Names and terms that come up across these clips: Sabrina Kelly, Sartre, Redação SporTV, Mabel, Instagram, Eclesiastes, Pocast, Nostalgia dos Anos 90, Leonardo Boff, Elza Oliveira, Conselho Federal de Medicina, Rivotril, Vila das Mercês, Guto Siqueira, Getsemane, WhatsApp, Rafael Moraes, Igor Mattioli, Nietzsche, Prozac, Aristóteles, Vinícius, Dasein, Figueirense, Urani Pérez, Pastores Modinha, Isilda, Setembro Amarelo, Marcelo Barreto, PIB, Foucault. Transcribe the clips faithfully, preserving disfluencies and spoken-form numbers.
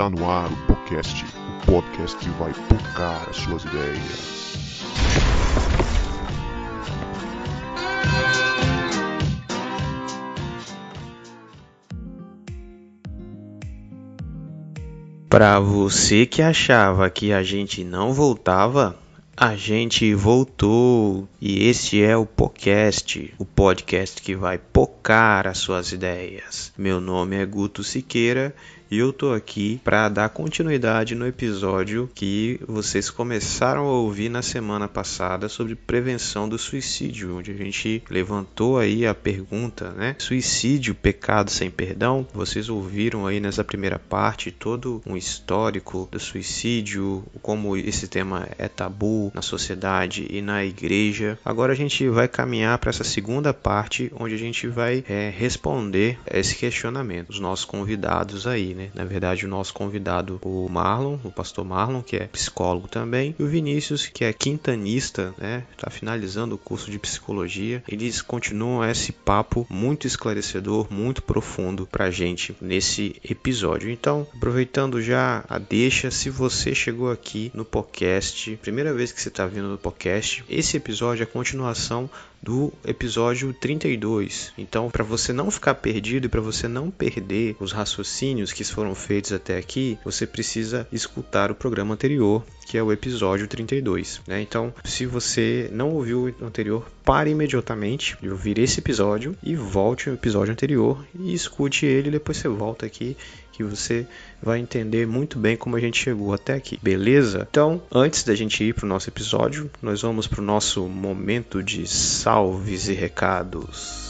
Está no ar o Pocast, o podcast que vai focar as suas ideias. Para você que achava que a gente não voltava, a gente voltou e esse é o Pocast, o podcast que vai pocar as suas ideias. Meu nome é Guto Siqueira e eu tô aqui para dar continuidade no episódio que vocês começaram a ouvir na semana passada sobre prevenção do suicídio, onde a gente levantou aí a pergunta, né? Suicídio, pecado sem perdão? Vocês ouviram aí nessa primeira parte todo um histórico do suicídio, como esse tema é tabu na sociedade e na igreja. Agora a gente vai caminhar para essa segunda parte, onde a gente vai é, responder esse questionamento. Os nossos convidados aí, né? Na verdade, o nosso convidado, o Marlon, o pastor Marlon, que é psicólogo também, e o Vinícius, que é quintanista, né? Está finalizando o curso de psicologia. Eles continuam esse papo muito esclarecedor, muito profundo pra gente nesse episódio. Então, aproveitando já a deixa, se você chegou aqui no podcast, primeira vez que você está vindo no podcast, esse episódio é a continuação do episódio trinta e dois. Então, para você não ficar perdido e para você não perder os raciocínios que foram feitos até aqui, você precisa escutar o programa anterior, que é o episódio trinta e dois, né? Então, se você não ouviu o anterior, pare imediatamente de ouvir esse episódio e volte ao episódio anterior e escute ele, depois você volta aqui que você vai entender muito bem como a gente chegou até aqui, beleza? Então, antes da gente ir para o nosso episódio, nós vamos para o nosso momento de salves e recados.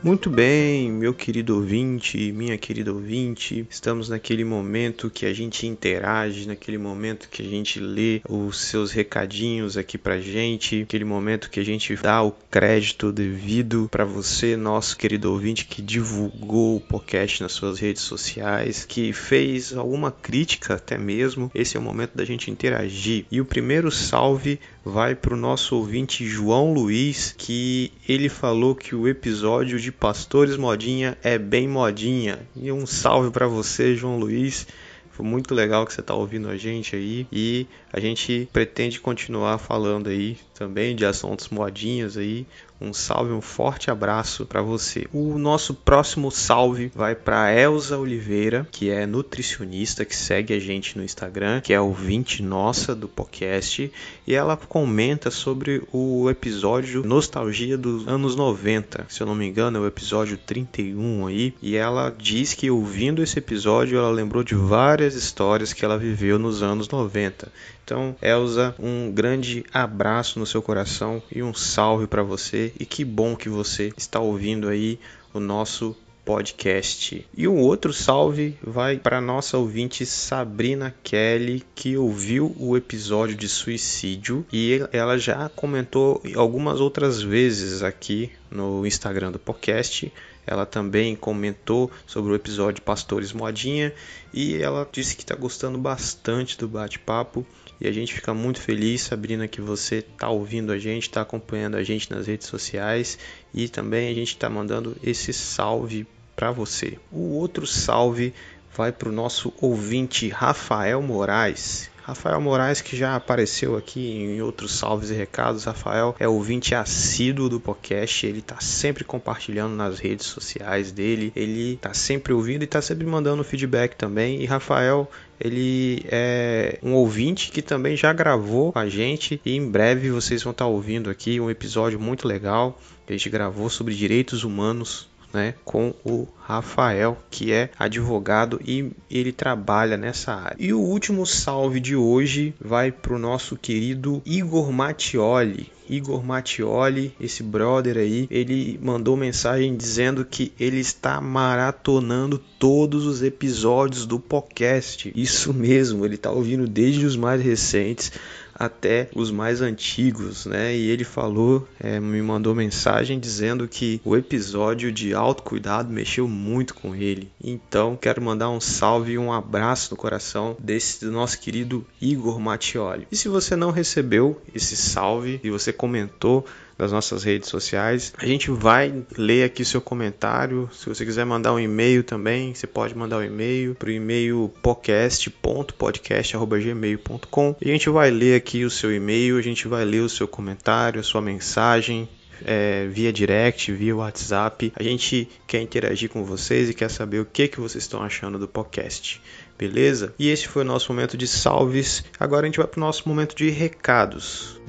Muito bem, meu querido ouvinte, minha querida ouvinte, estamos naquele momento que a gente interage, naquele momento que a gente lê os seus recadinhos aqui pra gente, aquele momento que a gente dá o crédito devido para você, nosso querido ouvinte, que divulgou o podcast nas suas redes sociais, que fez alguma crítica até mesmo. Esse é o momento da gente interagir. E o primeiro salve vai para o nosso ouvinte João Luiz, que ele falou que o episódio de de Pastores Modinha é bem modinha. E um salve para você, João Luiz. Foi muito legal que você está ouvindo a gente aí. E a gente pretende continuar falando aí também de assuntos modinhas aí. Um salve, um forte abraço para você. O nosso próximo salve vai para Elza Oliveira, que é nutricionista, que segue a gente no Instagram, que é ouvinte nossa do podcast, e ela comenta sobre o episódio Nostalgia dos Anos noventa, se eu não me engano é o episódio trinta e um aí, e ela diz que ouvindo esse episódio ela lembrou de várias histórias que ela viveu nos anos noventa. Então, Elza, um grande abraço no seu coração e um salve para você. E que bom que você está ouvindo aí o nosso podcast. E um outro salve vai para a nossa ouvinte Sabrina Kelly, que ouviu o episódio de suicídio e ela já comentou algumas outras vezes aqui no Instagram do podcast. Ela também comentou sobre o episódio Pastores Modinha e ela disse que está gostando bastante do bate-papo e a gente fica muito feliz, Sabrina, que você está ouvindo a gente, está acompanhando a gente nas redes sociais e também a gente está mandando esse salve para você. O outro salve vai para o nosso ouvinte Rafael Moraes. Rafael Moraes, que já apareceu aqui em outros salves e recados. Rafael é ouvinte assíduo do podcast, ele está sempre compartilhando nas redes sociais dele, ele está sempre ouvindo e está sempre mandando feedback também. E Rafael, ele é um ouvinte que também já gravou com a gente e em breve vocês vão estar ouvindo aqui um episódio muito legal que a gente gravou sobre direitos humanos, né, com o Rafael, que é advogado e ele trabalha nessa área. E o último salve de hoje vai para o nosso querido Igor Mattioli. Igor Mattioli, esse brother aí, ele mandou mensagem dizendo que ele está maratonando todos os episódios do podcast. Isso mesmo, ele está ouvindo desde os mais recentes até os mais antigos, né? E ele falou, é, me mandou mensagem dizendo que o episódio de autocuidado mexeu muito com ele. Então, quero mandar um salve e um abraço no coração desse do nosso querido Igor Mattioli. E se você não recebeu esse salve e você comentou das nossas redes sociais. A gente vai ler aqui seu comentário. Se você quiser mandar um e-mail também, você pode mandar um e-mail para o e-mail pocast ponto podcast arroba gmail ponto com. E a gente vai ler aqui o seu e-mail, a gente vai ler o seu comentário, a sua mensagem. É, via direct, via WhatsApp. A gente quer interagir com vocês e quer saber o que, que vocês estão achando do podcast, beleza? E esse foi o nosso momento de salves. Agora a gente vai para o nosso momento de recados.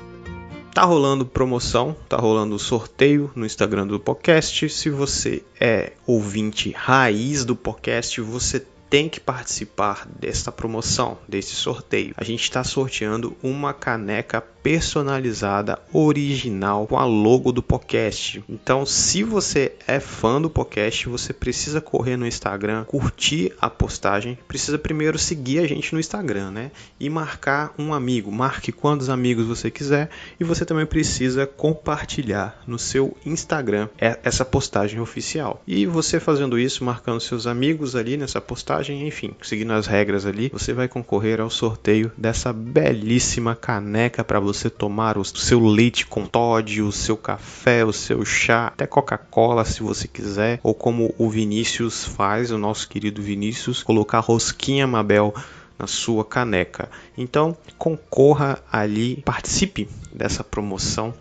Tá rolando promoção, tá rolando sorteio no Instagram do podcast. Se você é ouvinte raiz do podcast, você tem que participar dessa promoção, desse sorteio. A gente está sorteando uma caneca personalizada, original, com a logo do podcast. Então, se você é fã do podcast, você precisa correr no Instagram, curtir a postagem, precisa primeiro seguir a gente no Instagram, né? E marcar um amigo, marque quantos amigos você quiser, e você também precisa compartilhar no seu Instagram essa postagem oficial. E você fazendo isso, marcando seus amigos ali nessa postagem, enfim, seguindo as regras ali, você vai concorrer ao sorteio dessa belíssima caneca para você tomar o seu leite com Toddy, o seu café, o seu chá, até Coca-Cola se você quiser, ou como o Vinícius faz, o nosso querido Vinícius, colocar rosquinha Mabel na sua caneca. Então, concorra ali, participe dessa promoção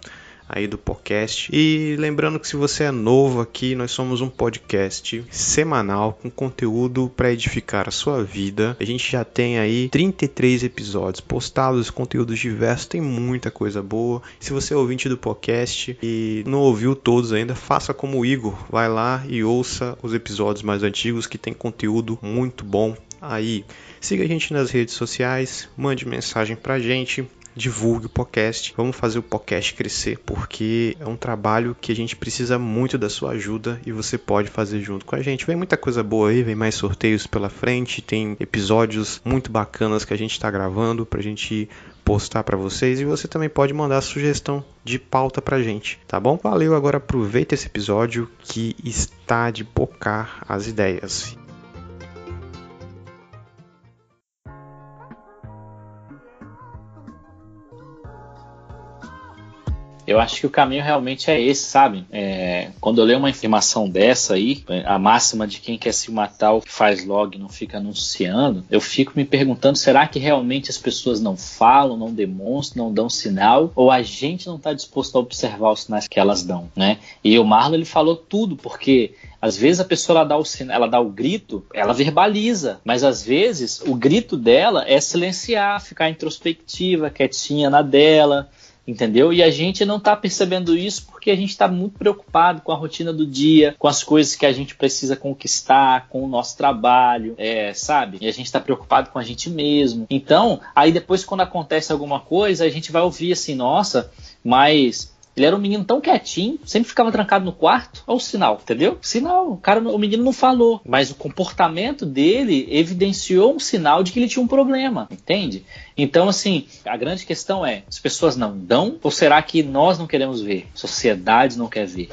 aí do podcast. E lembrando que se você é novo aqui, nós somos um podcast semanal com conteúdo para edificar a sua vida. A gente já tem aí trinta e três episódios postados, conteúdos diversos, tem muita coisa boa. Se você é ouvinte do podcast e não ouviu todos ainda, faça como o Igor, vai lá e ouça os episódios mais antigos que tem conteúdo muito bom aí. Siga a gente nas redes sociais, mande mensagem pra gente, divulgue o podcast, vamos fazer o podcast crescer, porque é um trabalho que a gente precisa muito da sua ajuda e você pode fazer junto com a gente. Vem muita coisa boa aí, vem mais sorteios pela frente, tem episódios muito bacanas que a gente está gravando pra gente postar pra vocês, e você também pode mandar sugestão de pauta pra gente, tá bom? Valeu, agora aproveita esse episódio que está de bocar as ideias. Eu acho que o caminho realmente é esse, sabe? É, quando eu leio uma afirmação dessa aí, a máxima de quem quer se matar o que faz logo e não fica anunciando, eu fico me perguntando, será que realmente as pessoas não falam, não demonstram, não dão sinal? Ou a gente não está disposto a observar os sinais que elas dão, né? E o Marlon, ele falou tudo, porque às vezes a pessoa ela dá, o sino, ela dá o grito, ela verbaliza, mas às vezes o grito dela é silenciar, ficar introspectiva, quietinha na dela, entendeu? E a gente não está percebendo isso porque a gente está muito preocupado com a rotina do dia, com as coisas que a gente precisa conquistar, com o nosso trabalho, é, sabe? E a gente está preocupado com a gente mesmo. Então, aí depois quando acontece alguma coisa, a gente vai ouvir assim, nossa, mas ele era um menino tão quietinho, sempre ficava trancado no quarto. Olha o sinal, entendeu? Sinal, o, cara, o menino não falou, mas o comportamento dele evidenciou um sinal de que ele tinha um problema, entende? Então, assim, a grande questão é, as pessoas não dão? Ou será que nós não queremos ver? A sociedade não quer ver?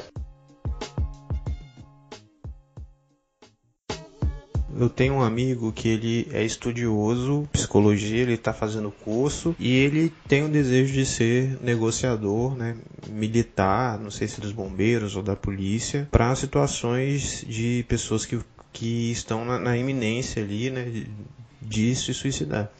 Eu tenho um amigo que ele é estudioso, psicologia, ele está fazendo curso e ele tem o desejo de ser negociador, né, militar, não sei se dos bombeiros ou da polícia, para situações de pessoas que, que estão na, na iminência ali, né, de, de se suicidar.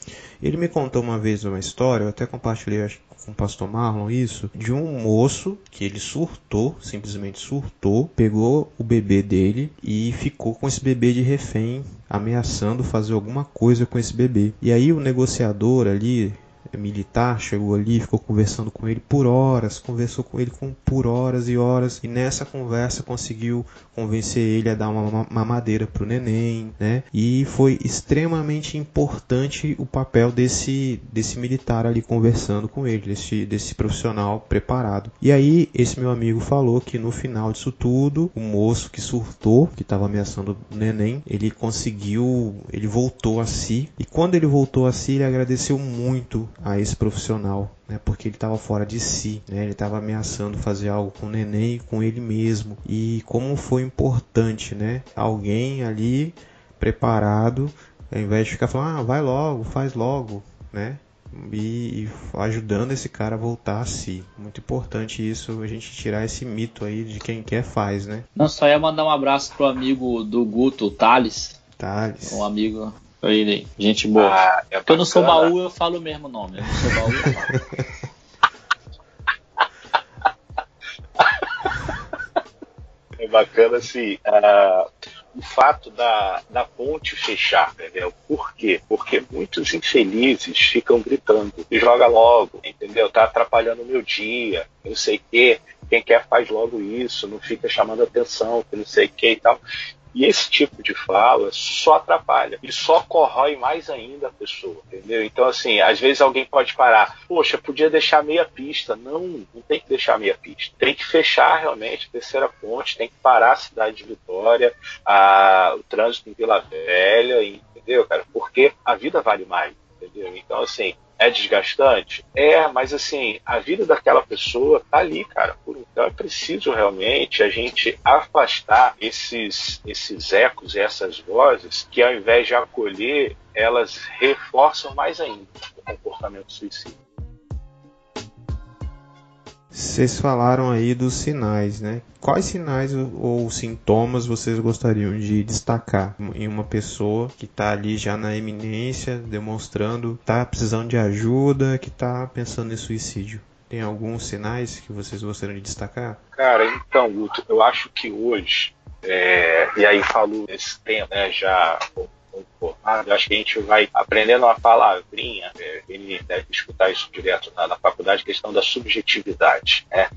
Ele me contou uma vez uma história, eu até compartilhei, acho que com o pastor Marlon, isso, de um moço que ele surtou, simplesmente surtou, pegou o bebê dele e ficou com esse bebê de refém, ameaçando fazer alguma coisa com esse bebê. E aí o negociador ali, militar, chegou ali, ficou conversando com ele por horas, conversou com ele com, por horas e horas, e nessa conversa conseguiu convencer ele a dar uma mamadeira pro neném, né? E foi extremamente importante o papel desse, desse militar ali conversando com ele, desse, desse profissional preparado. E aí esse meu amigo falou que no final disso tudo, o moço que surtou, que estava ameaçando o neném, ele conseguiu, ele voltou a si, e quando ele voltou a si, ele agradeceu muito a esse profissional, né, porque ele estava fora de si, né, ele estava ameaçando fazer algo com o neném e com ele mesmo. E como foi importante, né, alguém ali preparado, ao invés de ficar falando, ah, vai logo, faz logo, né, e ajudando esse cara a voltar a si. Muito importante isso, a gente tirar esse mito aí de quem quer faz, né? Não, só ia mandar um abraço pro amigo do Guto, o Thales. Thales. Um amigo... Ele, gente boa. Ah, é eu não sou baú, eu falo o mesmo nome. Eu não sou baú, eu falo. É bacana, assim, uh, o fato da, da ponte fechar, entendeu? Por quê? Porque muitos infelizes ficam gritando, joga logo, entendeu? Tá atrapalhando o meu dia, não sei o quê, quem quer faz logo isso, não fica chamando atenção, não sei o quê e tal. E esse tipo de fala só atrapalha e só corrói mais ainda a pessoa, entendeu? Então, assim, às vezes alguém pode parar. Poxa, podia deixar meia pista. Não, não tem que deixar meia pista. Tem que fechar realmente a terceira ponte, tem que parar a cidade de Vitória, a, o trânsito em Vila Velha, entendeu, cara? Porque a vida vale mais, entendeu? Então, assim, é desgastante? É, mas assim, a vida daquela pessoa tá ali, cara. Então é preciso realmente a gente afastar esses, esses ecos, essas vozes, que ao invés de acolher, elas reforçam mais ainda o comportamento suicida. Vocês falaram aí dos sinais, né? Quais sinais ou sintomas vocês gostariam de destacar em uma pessoa que está ali já na eminência, demonstrando que está precisando de ajuda, que está pensando em suicídio? Tem alguns sinais que vocês gostariam de destacar? Cara, então, Guto, eu acho que hoje, é, e aí falo esse tempo, né, já... Eu acho que a gente vai aprendendo uma palavrinha, é, ele deve escutar isso direto na, na faculdade, questão da subjetividade, né?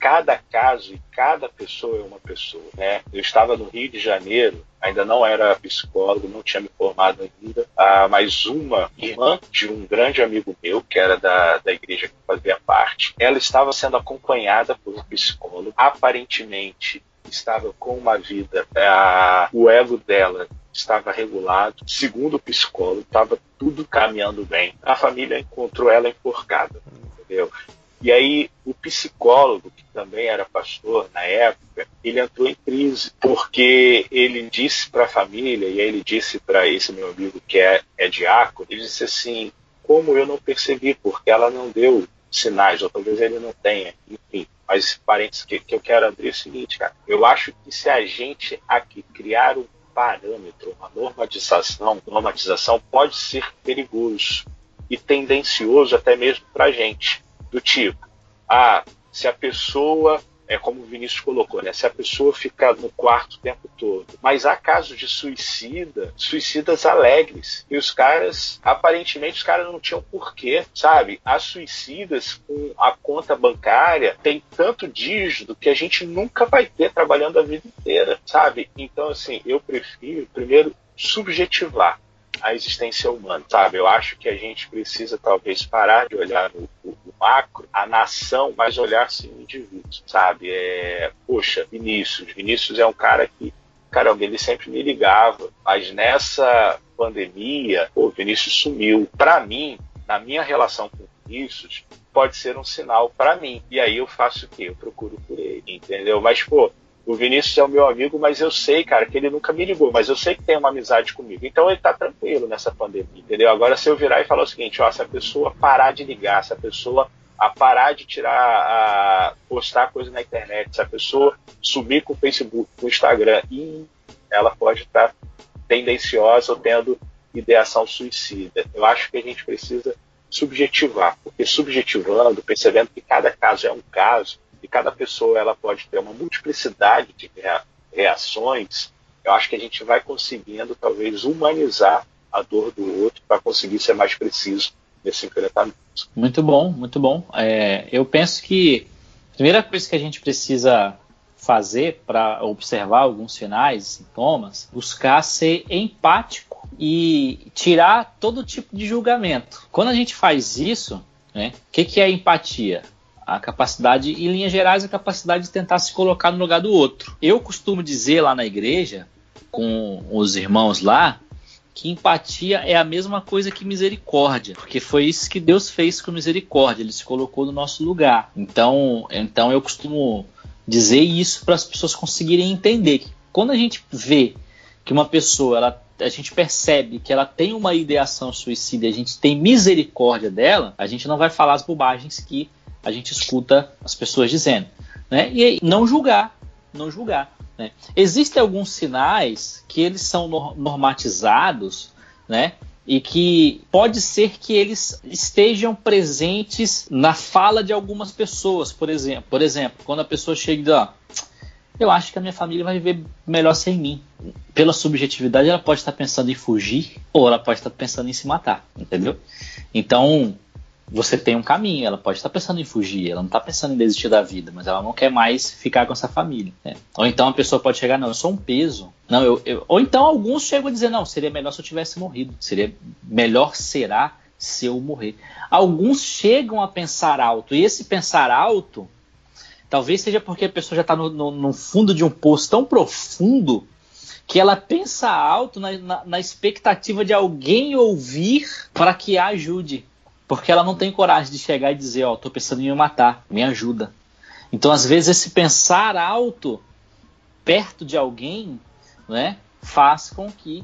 Cada caso e cada pessoa é uma pessoa, né? Eu estava no Rio de Janeiro, ainda não era psicólogo, não tinha me formado ainda, ah, mas uma irmã de um grande amigo meu, que era da, da igreja que fazia parte, ela estava sendo acompanhada por um psicólogo, aparentemente estava com uma vida, a, o ego dela estava regulado, segundo o psicólogo, estava tudo caminhando bem. A família encontrou ela enforcada, entendeu? E aí o psicólogo, que também era pastor na época, ele entrou em crise, porque ele disse para a família, e aí ele disse para esse meu amigo que é, é diácono, ele disse assim, como eu não percebi, porque ela não deu sinais, ou talvez ele não tenha, enfim. Mas parênteses que, que eu quero abrir é o seguinte, cara. Eu acho que se a gente aqui criar um parâmetro, uma normatização, normatização pode ser perigoso e tendencioso até mesmo para a gente. Do tipo, ah, se a pessoa, é como o Vinícius colocou, né? Se a pessoa ficar no quarto o tempo todo. Mas há casos de suicida, suicidas alegres. E os caras, aparentemente, os caras não tinham porquê, sabe? Há suicidas com a conta bancária, tem tanto dígito que a gente nunca vai ter trabalhando a vida inteira, sabe? Então, assim, eu prefiro, primeiro, subjetivar a existência humana, sabe? Eu acho que a gente precisa talvez parar de olhar o, o, o macro, a nação, mas olhar sim o indivíduo, sabe? É, poxa, Vinícius, Vinícius é um cara que, caramba, ele sempre me ligava, mas nessa pandemia, o Vinícius sumiu. Para mim, na minha relação com o Vinícius, pode ser um sinal para mim. E aí eu faço o quê? Eu procuro por ele, entendeu? Mas, pô, o Vinícius é o meu amigo, mas eu sei, cara, que ele nunca me ligou, mas eu sei que tem uma amizade comigo. Então ele tá tranquilo nessa pandemia, entendeu? Agora se eu virar e falar o seguinte, ó, se a pessoa parar de ligar, se a pessoa a parar de tirar, a postar coisa na internet, se a pessoa subir com o Facebook, com o Instagram, e ela pode estar tendenciosa ou tendo ideação suicida. Eu acho que a gente precisa subjetivar, porque subjetivando, percebendo que cada caso é um caso, e cada pessoa ela pode ter uma multiplicidade de reações, eu acho que a gente vai conseguindo, talvez, humanizar a dor do outro para conseguir ser mais preciso nesse enfrentamento. Muito bom, muito bom. É, eu penso que a primeira coisa que a gente precisa fazer para observar alguns sinais, sintomas, buscar ser empático e tirar todo tipo de julgamento. Quando a gente faz isso, né, o que, que é empatia? A capacidade, em linhas gerais, a capacidade de tentar se colocar no lugar do outro. Eu costumo dizer lá na igreja, com os irmãos lá, que empatia é a mesma coisa que misericórdia, porque foi isso que Deus fez com misericórdia, Ele se colocou no nosso lugar. Então, então eu costumo dizer isso para as pessoas conseguirem entender que quando a gente vê que uma pessoa ela a gente percebe que ela tem uma ideação suicida e a gente tem misericórdia dela, a gente não vai falar as bobagens que a gente escuta as pessoas dizendo, né? E não julgar, não julgar, né? Existem alguns sinais que eles são normatizados, né? E que pode ser que eles estejam presentes na fala de algumas pessoas, por exemplo. Por exemplo, quando a pessoa chega e diz, ó, eu acho que a minha família vai viver melhor sem mim. Pela subjetividade, ela pode estar pensando em fugir ou ela pode estar pensando em se matar, entendeu? Então, você tem um caminho, ela pode estar pensando em fugir, ela não está pensando em desistir da vida, mas ela não quer mais ficar com essa família, né? Ou então a pessoa pode chegar, não, eu sou um peso. Não, eu, eu... Ou então alguns chegam a dizer, não, seria melhor se eu tivesse morrido, seria melhor será se eu morrer. Alguns chegam a pensar alto, e esse pensar alto, talvez seja porque a pessoa já está no, no, no fundo de um poço tão profundo que ela pensa alto na, na, na expectativa de alguém ouvir para que a ajude. Porque ela não tem coragem de chegar e dizer, ó, oh, tô pensando em me matar, me ajuda. Então, às vezes, esse pensar alto perto de alguém, né, faz com que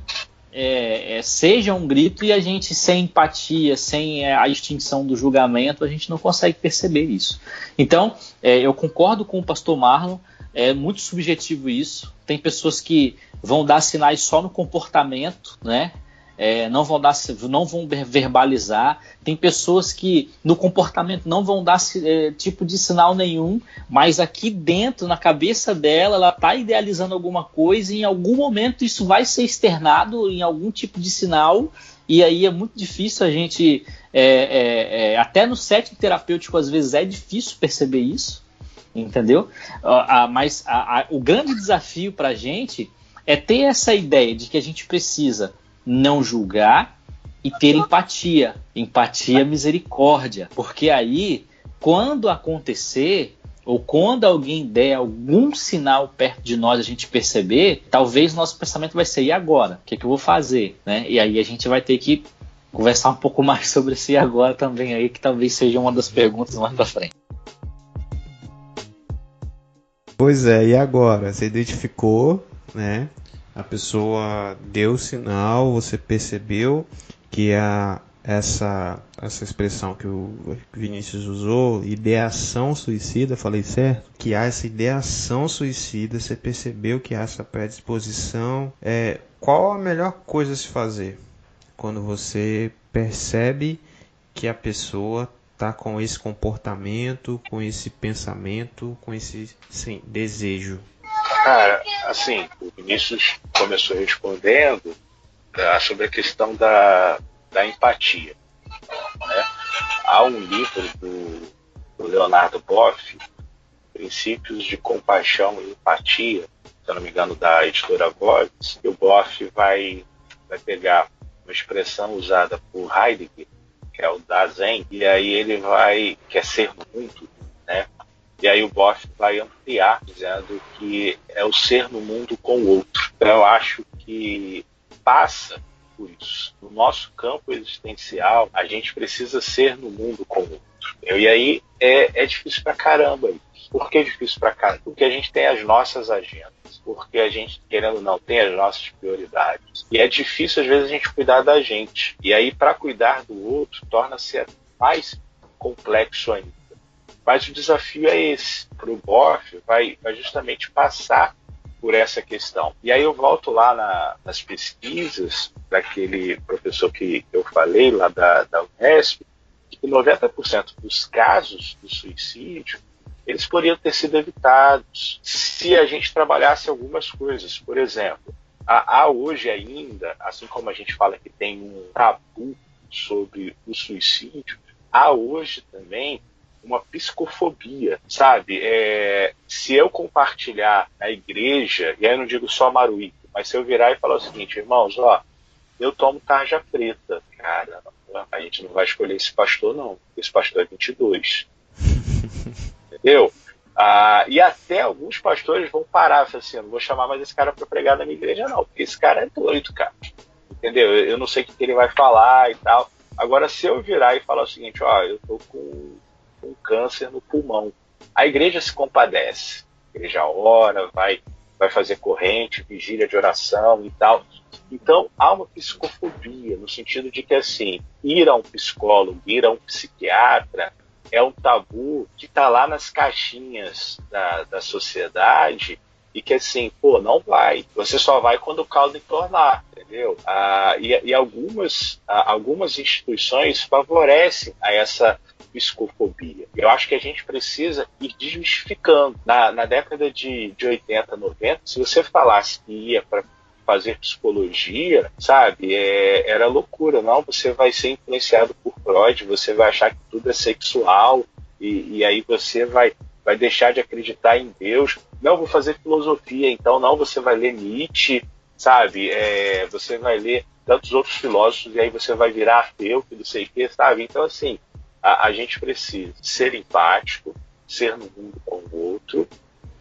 é, é, seja um grito e a gente, sem empatia, sem é, a extinção do julgamento, a gente não consegue perceber isso. Então, é, eu concordo com o pastor Marlon, é muito subjetivo isso. Tem pessoas que vão dar sinais só no comportamento, né? É, não vão dar, não vão verbalizar. Tem pessoas que no comportamento não vão dar é, tipo de sinal nenhum, mas aqui dentro, na cabeça dela, ela está idealizando alguma coisa e em algum momento isso vai ser externado em algum tipo de sinal. E aí é muito difícil a gente é, é, é, até no setting terapêutico às vezes é difícil perceber isso, entendeu? Ah, mas a, a, o grande desafio para a gente é ter essa ideia de que a gente precisa não julgar e ter empatia, empatia, misericórdia, porque aí quando acontecer ou quando alguém der algum sinal perto de nós a gente perceber, talvez nosso pensamento vai ser, e agora? O que é que eu vou fazer? Né? E aí a gente vai ter que conversar um pouco mais sobre esse agora também aí, que talvez seja uma das perguntas mais pra frente. Pois é, e agora? Você identificou, né? A pessoa deu sinal, você percebeu que a, essa, essa expressão que o Vinícius usou, ideação suicida, falei certo? Que há essa ideação suicida, você percebeu que há essa predisposição. É, qual a melhor coisa a se fazer quando você percebe que a pessoa está com esse comportamento, com esse pensamento, com esse sim, desejo? Cara, assim, o Vinícius começou respondendo uh, sobre a questão da, da empatia, né? Há um livro do, do Leonardo Boff, Princípios de Compaixão e Empatia, se eu não me engano, da editora Vox, e o Boff vai, vai pegar uma expressão usada por Heidegger, que é o Dasein, e aí ele vai, que é ser muito, né? E aí o Boff vai ampliar, dizendo que é o ser no mundo com o outro. Eu acho que passa por isso. No nosso campo existencial, a gente precisa ser no mundo com o outro. E aí é, é difícil pra caramba isso. Por que é difícil pra caramba? Porque a gente tem as nossas agendas. Porque a gente, querendo ou não, tem as nossas prioridades. E é difícil, às vezes, a gente cuidar da gente. E aí, pra cuidar do outro, torna-se mais complexo ainda. Mas o desafio é esse, para o Boff vai, vai justamente passar por essa questão. E aí eu volto lá na, nas pesquisas daquele professor que eu falei lá da, da UNESP, que noventa por cento dos casos do suicídio, eles poderiam ter sido evitados se a gente trabalhasse algumas coisas. Por exemplo, há hoje ainda, assim como a gente fala que tem um tabu sobre o suicídio, há hoje também uma psicofobia, sabe? É, se eu compartilhar na igreja, e aí eu não digo só Maruípe, mas se eu virar e falar o seguinte, irmãos, ó, eu tomo tarja preta. Cara, a gente não vai escolher esse pastor, não. Esse pastor é vinte e dois. Entendeu? Ah, e até alguns pastores vão parar, assim, eu não vou chamar mais esse cara para pregar na minha igreja, não, porque esse cara é doido, cara. Entendeu? Eu não sei o que ele vai falar e tal. Agora, se eu virar e falar o seguinte, ó, eu tô com um câncer no pulmão. A igreja se compadece, a igreja ora, vai vai fazer corrente, vigília de oração e tal. Então, há uma psicofobia, no sentido de que, assim, ir a um psicólogo, ir a um psiquiatra, é um tabu que está lá nas caixinhas da, da sociedade e que, assim, pô, não vai. Você só vai quando o caldo entornar, entendeu? Ah, e e algumas, algumas instituições favorecem a essa psicofobia. Eu acho que a gente precisa ir desmistificando. Na, na década de, de oitenta, noventa, se você falasse que ia para fazer psicologia, sabe, é, era loucura. Não, você vai ser influenciado por Freud, você vai achar que tudo é sexual, e, e aí você vai, vai deixar de acreditar em Deus. Não, vou fazer filosofia, então. Não, você vai ler Nietzsche, sabe, é, você vai ler tantos outros filósofos, e aí você vai virar ateu, que não sei o que, sabe. Então, assim, a, a gente precisa ser empático, ser no mundo com o outro,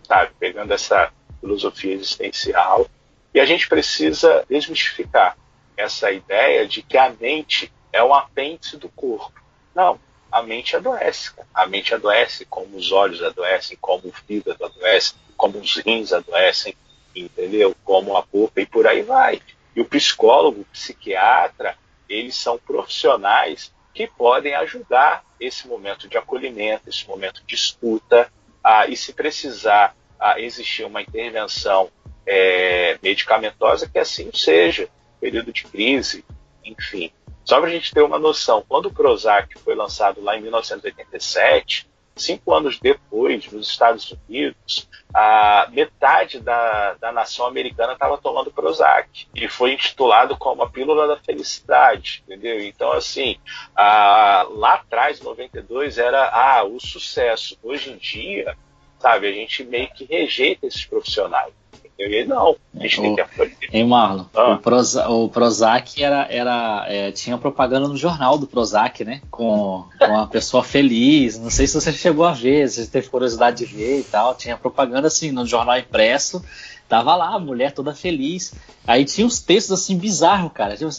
sabe, pegando essa filosofia existencial. E a gente precisa desmistificar essa ideia de que a mente é um apêndice do corpo. Não, a mente adoece. Cara. A mente adoece como os olhos adoecem, como o fígado adoece, como os rins adoecem, entendeu? Como a boca, e por aí vai. E o psicólogo, o psiquiatra, eles são profissionais que podem ajudar esse momento de acolhimento, esse momento de escuta, ah, e se precisar ah, existir uma intervenção É, medicamentosa, que assim seja, período de crise, enfim. Só para a gente ter uma noção, quando o Prozac foi lançado lá em mil novecentos e oitenta e sete, cinco anos depois, nos Estados Unidos, a metade da, da nação americana estava tomando Prozac, e foi intitulado como a pílula da felicidade, entendeu? Então, assim, a, lá atrás, em noventa e dois, era ah, o sucesso. Hoje em dia, sabe, a gente meio que rejeita esses profissionais. Eu ia, não, a gente tem que acolher. Hein, Marlon? Ah. O, Proza, o Prozac era, era, é, tinha propaganda no jornal do Prozac, né? Com, com uma pessoa feliz. Não sei se você chegou a ver, se você teve curiosidade de ver e tal. Tinha propaganda assim no jornal impresso. Tava lá, a mulher toda feliz. Aí tinha uns textos assim bizarros, cara. Tipo,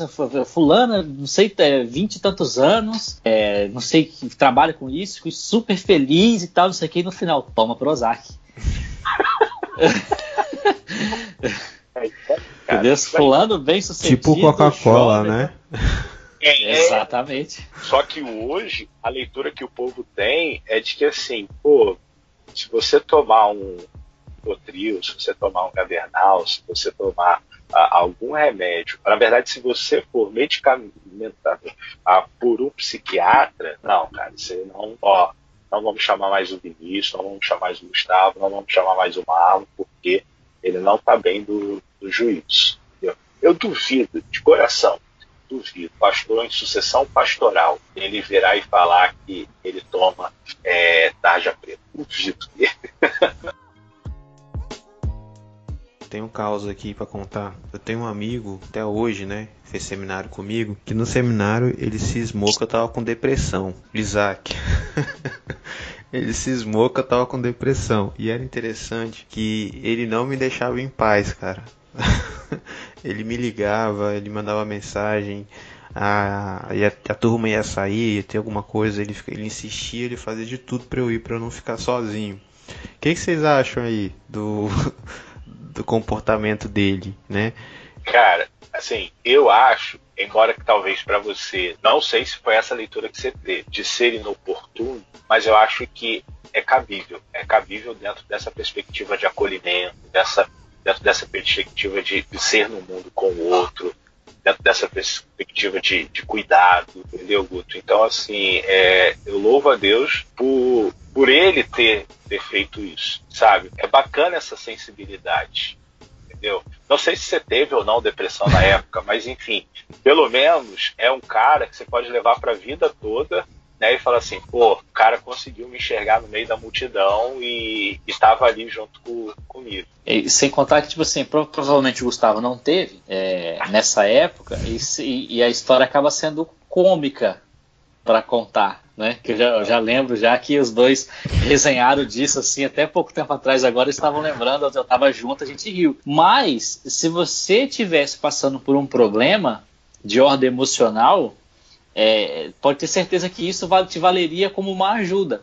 fulana, não sei, vinte e tantos anos, é, não sei, trabalha com isso, super feliz e tal, não sei o que. E no final, toma Prozac. Entendeu? Fulano bem sucedido. Tipo Coca-Cola, né? É, é, exatamente. Só que hoje a leitura que o povo tem é de que, assim, pô, se você tomar um Rivotril, se você tomar um Governal, se você tomar a, algum remédio, na verdade, se você for medicamentado a, por um psiquiatra, não, cara, você não, ó, não vamos chamar mais o Vinícius, não vamos chamar mais o Gustavo, não vamos chamar mais o Marlon, porque ele não está bem do, do juízo. Entendeu? Eu duvido, de coração, duvido, pastor em sucessão pastoral, ele virá e falar que ele toma é, tarja preta. Duvido. Tem um caos aqui para contar. Eu tenho um amigo, até hoje, né? Fez seminário comigo, que no seminário ele cismou que eu tava com depressão. Isaac. Ele cismou que eu tava com depressão. E era interessante que ele não me deixava em paz, cara. Ele me ligava, ele mandava mensagem. A, a, a turma ia sair, ia ter alguma coisa. Ele, ele insistia, ele fazia de tudo pra eu ir, pra eu não ficar sozinho. O que, que vocês acham aí do... do comportamento dele, né? Cara, assim, eu acho, embora que talvez para você, não sei se foi essa leitura que você teve, de ser inoportuno, mas eu acho que é cabível, é cabível dentro dessa perspectiva de acolhimento, dessa, dentro dessa perspectiva de, de ser no mundo com o outro, dentro dessa perspectiva de, de cuidado, entendeu, Guto? Então, assim, é, eu louvo a Deus por... por ele ter, ter feito isso, sabe? É bacana essa sensibilidade, entendeu? Não sei se você teve ou não depressão na época, mas enfim, pelo menos é um cara que você pode levar para a vida toda, né? E falar assim, pô, o cara conseguiu me enxergar no meio da multidão e estava ali junto com, comigo. E, sem contar que, tipo assim, provavelmente o Gustavo não teve é, nessa época, e, se, e a história acaba sendo cômica para contar. Né? Que eu já, eu já lembro já que os dois resenharam disso assim até pouco tempo atrás, agora estavam lembrando, eu estava junto, a gente riu. Mas se você estivesse passando por um problema de ordem emocional, é, pode ter certeza que isso te valeria como uma ajuda.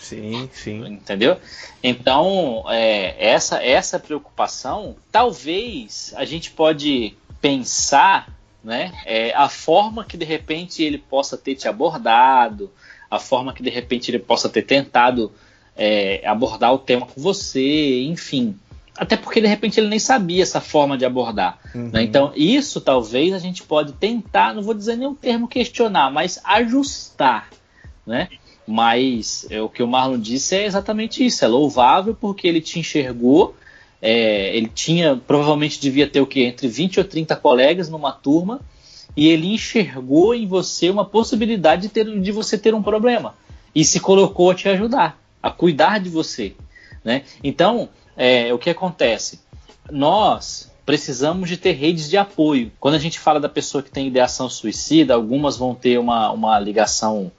Sim, sim. Entendeu? Então, é, essa, essa preocupação, talvez a gente pode pensar, né, é, a forma que de repente ele possa ter te abordado, a forma que de repente ele possa ter tentado é, abordar o tema com você, enfim. Até porque de repente ele nem sabia essa forma de abordar. Uhum. Né? Então, isso talvez a gente pode tentar, não vou dizer nem o termo questionar, mas ajustar, né? Mas é, o que o Marlon disse é exatamente isso, é louvável porque ele te enxergou, é, ele tinha, provavelmente devia ter o quê? Entre vinte ou trinta colegas numa turma, e ele enxergou em você uma possibilidade de, ter, de você ter um problema, e se colocou a te ajudar, a cuidar de você, né? Então, é, o que acontece? Nós precisamos de ter redes de apoio. Quando a gente fala da pessoa que tem ideação suicida, algumas vão ter uma, uma ligação...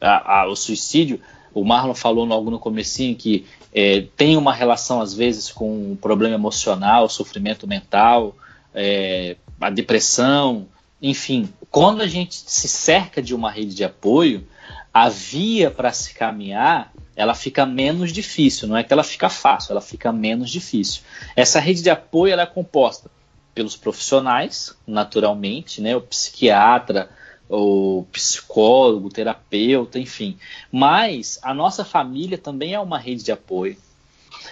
A, a, o suicídio, o Marlon falou logo no comecinho que é, tem uma relação às vezes com o problema emocional, sofrimento mental, é, a depressão, enfim. Quando a gente se cerca de uma rede de apoio, a via para se caminhar, ela fica menos difícil, não é que ela fica fácil, ela fica menos difícil. Essa rede de apoio ela é composta pelos profissionais, naturalmente, né, o psiquiatra, ou psicólogo, terapeuta, enfim. Mas a nossa família também é uma rede de apoio.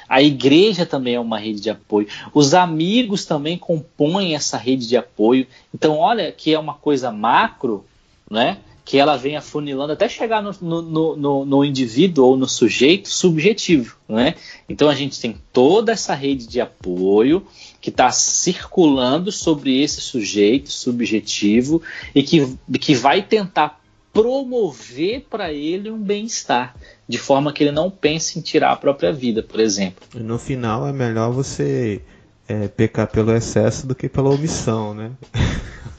A igreja também é uma rede de apoio. Os amigos também compõem essa rede de apoio. Então, olha que é uma coisa macro, né? Que ela vem afunilando até chegar no, no, no, no indivíduo ou no sujeito subjetivo, né? Então a gente tem toda essa rede de apoio que está circulando sobre esse sujeito subjetivo e que, que vai tentar promover para ele um bem-estar, de forma que ele não pense em tirar a própria vida, por exemplo. No final é melhor você é, pecar pelo excesso do que pela omissão, né?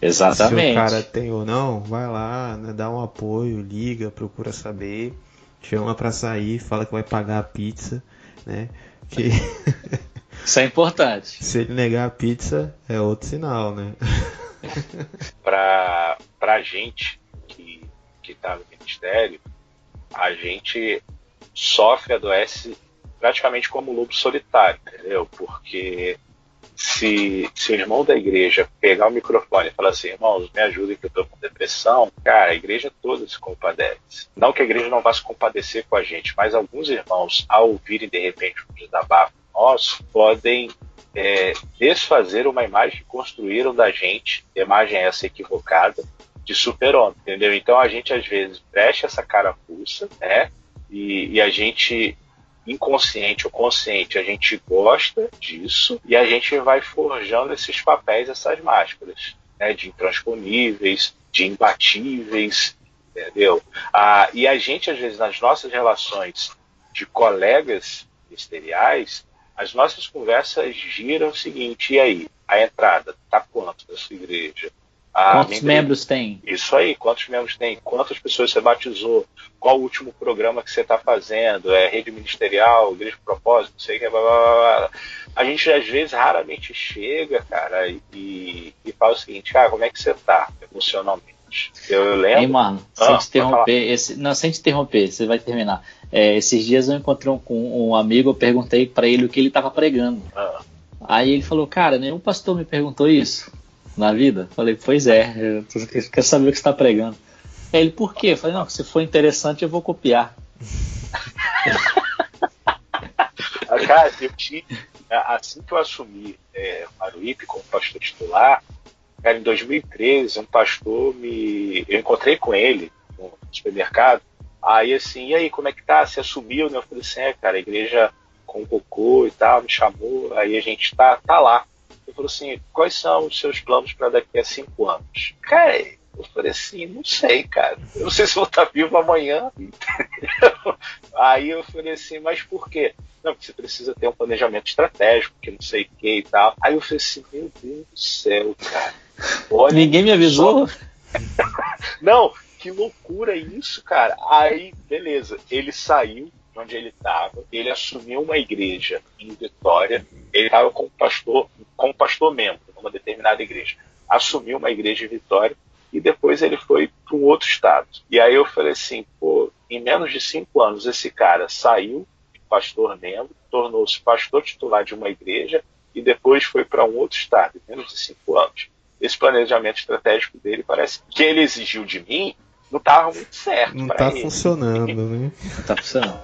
Exatamente. Se o cara tem ou não, vai lá, né, dá um apoio, liga, procura saber, chama pra sair, fala que vai pagar a pizza, né? Que... Isso é importante. Se ele negar a pizza, é outro sinal, né? pra, pra gente que, que tá no ministério, a gente sofre, adoece praticamente como lobo solitário, entendeu? Porque... Se, se o irmão da igreja pegar o microfone e falar assim, irmãos, me ajudem que eu estou com depressão, cara, a igreja toda se compadece. Não que a igreja não vá se compadecer com a gente, mas alguns irmãos, ao ouvirem de repente um desabafo nosso, podem é, desfazer uma imagem que construíram da gente, imagem essa equivocada, de super-homem, entendeu? Então a gente às vezes fecha essa carapuça, né? E, e a gente... inconsciente ou consciente, a gente gosta disso e a gente vai forjando esses papéis, essas máscaras, né, de intransponíveis, de imbatíveis, entendeu? Ah, e a gente, às vezes, nas nossas relações de colegas ministeriais, as nossas conversas giram o seguinte, e aí? A entrada, tá quanto da sua igreja? Ah, quantos membros tem? Isso aí, quantos membros tem? Quantas pessoas você batizou? Qual o último programa que você está fazendo? É rede ministerial, igreja de propósito, não sei o que, blá, blá, blá. A gente, às vezes, raramente chega, cara, e, e fala o seguinte, ah, como é que você está emocionalmente? Eu, eu lembro... Ei, mano, ah, sem te interromper, esse, não, sem te interromper, você vai terminar. É, esses dias eu encontrei um, um amigo, eu perguntei para ele o que ele estava pregando. Ah. Aí ele falou, cara, nenhum pastor me perguntou isso. Na vida? Falei, pois é, eu quero saber o que você está pregando. Aí ele, por quê? Eu falei, não, se for interessante eu vou copiar. Cara, eu te, assim que eu assumi é, Maruípe como pastor titular, cara, em dois mil e treze, um pastor me... Eu encontrei com ele no supermercado, aí assim, e aí, como é que tá? Você assumiu, né? Eu falei assim, é, cara, a igreja convocou e tal, me chamou, aí a gente tá, tá lá. Ele falou assim, quais são os seus planos para daqui a cinco anos? Cara, eu falei assim, não sei, cara. Eu não sei se vou estar vivo amanhã. Aí eu falei assim, mas por quê? Não, porque você precisa ter um planejamento estratégico, que não sei o que e tal. Aí eu falei assim, meu Deus do céu, cara. Olha, ninguém me avisou? Não, que loucura isso, cara. Aí, beleza, ele saiu onde ele estava, ele assumiu uma igreja em Vitória, ele estava como pastor, como pastor membro numa determinada igreja, assumiu uma igreja em Vitória e depois ele foi para um outro estado. E aí eu falei assim, pô, em menos de cinco anos, esse cara saiu de pastor membro, tornou-se pastor titular de uma igreja e depois foi para um outro estado, em menos de cinco anos. Esse planejamento estratégico dele parece que ele exigiu de mim, não estava muito certo. Não está funcionando, né? Não está funcionando.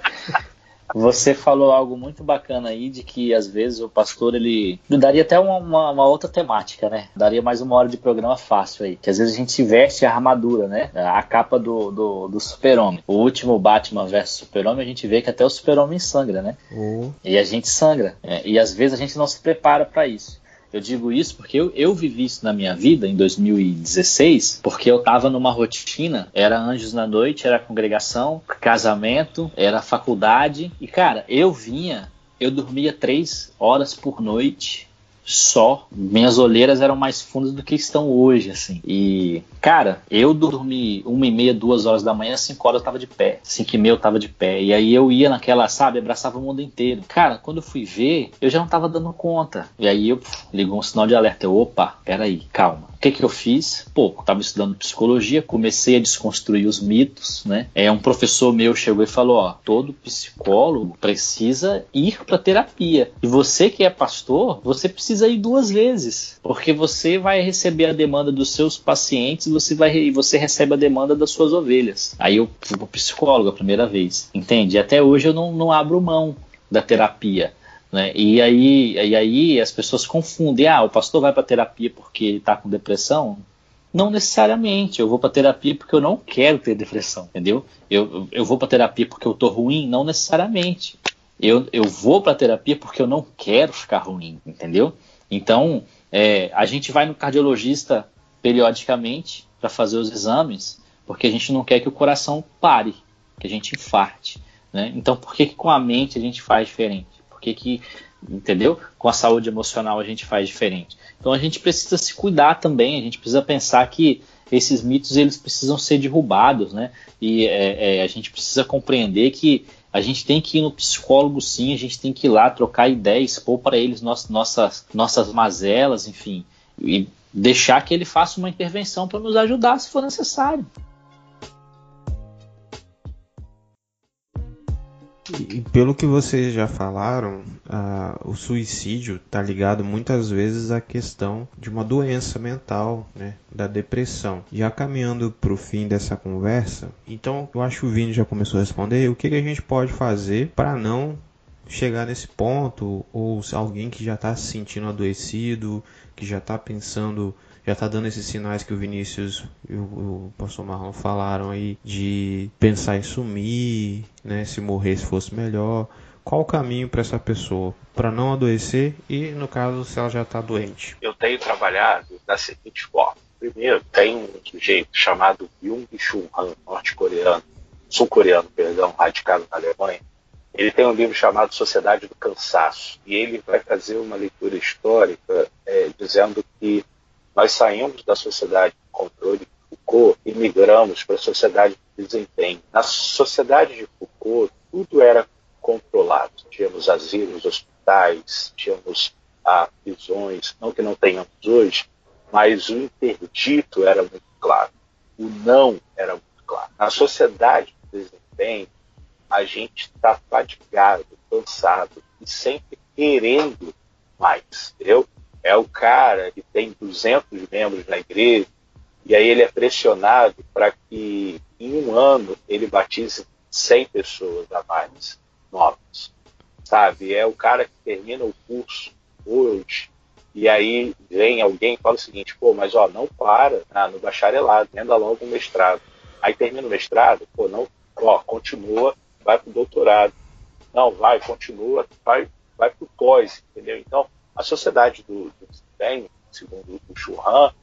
Você falou algo muito bacana aí, de que às vezes o pastor, ele... Eu daria até uma, uma, uma outra temática, né? Daria mais uma hora de programa fácil aí. Que às vezes a gente veste a armadura, né? A capa do, do, do super-homem. O último Batman versus super-homem, a gente vê que até o super-homem sangra, né? Uhum. E a gente sangra. É, e às vezes a gente não se prepara para isso. Eu digo isso porque eu, eu vivi isso na minha vida em dois mil e dezesseis, porque eu estava numa rotina, era anjos na noite, era congregação, casamento, era faculdade, e cara, eu vinha, eu dormia três horas por noite só, minhas olheiras eram mais fundas do que estão hoje, assim, e cara, eu dormi uma e meia, duas horas da manhã, cinco horas eu tava de pé, cinco e meia eu tava de pé, e aí eu ia naquela, sabe, abraçava o mundo inteiro, cara, quando eu fui ver, eu já não tava dando conta, e aí eu pff, ligou um sinal de alerta, eu, opa, peraí, calma, o que que eu fiz? Pô, eu tava estudando psicologia, comecei a desconstruir os mitos, né, é, um professor meu chegou e falou, ó, todo psicólogo precisa ir pra terapia, e você que é pastor, você precisa aí duas vezes, porque você vai receber a demanda dos seus pacientes e você, vai, você recebe a demanda das suas ovelhas. Aí eu fui pro psicólogo a primeira vez, entende? E até hoje eu não, não abro mão da terapia, né? E, aí, e aí as pessoas confundem, ah, o pastor vai pra terapia porque ele tá com depressão? Não necessariamente, eu vou pra terapia porque eu não quero ter depressão, entendeu? Eu, eu vou pra terapia porque eu tô ruim? Não necessariamente. Eu, eu vou pra terapia porque eu não quero ficar ruim, entendeu? Então, é, a gente vai no cardiologista periodicamente para fazer os exames porque a gente não quer que o coração pare, que a gente infarte, né? Então, por que que com a mente a gente faz diferente? Por que que, entendeu? Com a saúde emocional a gente faz diferente. Então, a gente precisa se cuidar também, a gente precisa pensar que esses mitos eles precisam ser derrubados, né? E é, é, a gente precisa compreender que a gente tem que ir no psicólogo, sim, a gente tem que ir lá trocar ideias, expor para eles nossas, nossas, nossas mazelas, enfim, e deixar que ele faça uma intervenção para nos ajudar se for necessário. E pelo que vocês já falaram, ah, o suicídio está ligado muitas vezes à questão de uma doença mental, né, da depressão. Já caminhando para o fim dessa conversa, então eu acho que o Vini já começou a responder o que, que a gente pode fazer para não chegar nesse ponto, ou alguém que já está se sentindo adoecido, que já está pensando... já está dando esses sinais que o Vinícius e o pastor Marlon falaram aí, de pensar em sumir, né? Se morrer, se fosse melhor. Qual o caminho para essa pessoa? Para não adoecer e, no caso, se ela já está doente. Eu tenho trabalhado da seguinte forma. Primeiro, tem um sujeito chamado Byung-Chul Han, norte-coreano, sul-coreano, perdão, radicado na Alemanha. Ele tem um livro chamado Sociedade do Cansaço. E ele vai fazer uma leitura histórica é, dizendo que nós saímos da sociedade de controle de Foucault e migramos para a sociedade de desempenho. Na sociedade de Foucault, tudo era controlado. Tínhamos asilos, hospitais, tínhamos ah, prisões, não que não tenhamos hoje, mas o interdito era muito claro, o não era muito claro. Na sociedade de desempenho, a gente está fadigado, cansado e sempre querendo mais, entendeu? É o cara que tem duzentos membros na igreja e aí ele é pressionado para que em um ano ele batize cem pessoas a mais novas, sabe? É o cara que termina o curso hoje e aí vem alguém e fala o seguinte, pô, mas ó, não para ah, no bacharelado, ainda logo o mestrado. Aí termina o mestrado, pô, não, ó, continua, vai pro doutorado. Não, vai, continua, vai, vai pro pós, entendeu? Então, a sociedade do desempenho, segundo o Churran,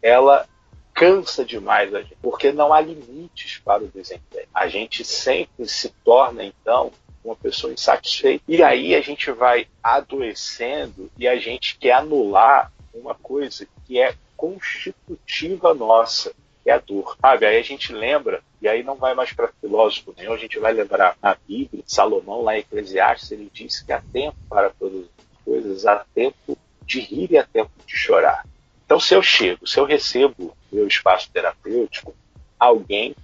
ela cansa demais a gente, porque não há limites para o desempenho. A gente sempre se torna, então, uma pessoa insatisfeita. E aí a gente vai adoecendo e a gente quer anular uma coisa que é constitutiva nossa, que é a dor. Sabe? Aí a gente lembra, e aí não vai mais para filósofo nenhum, a gente vai lembrar na Bíblia, Salomão, lá em Eclesiastes, ele diz que há tempo para todos coisas, há tempo de rir e há tempo de chorar. Então, se eu chego, se eu recebo meu espaço terapêutico, alguém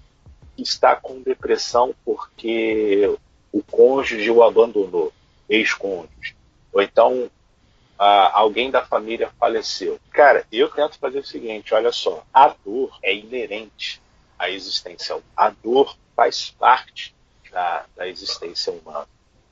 está com depressão porque o cônjuge o abandonou, ex-cônjuge, ou então ah, alguém da família faleceu. Cara, eu tento fazer o seguinte, olha só, a dor é inerente à existência humana. A dor faz parte da, da existência humana.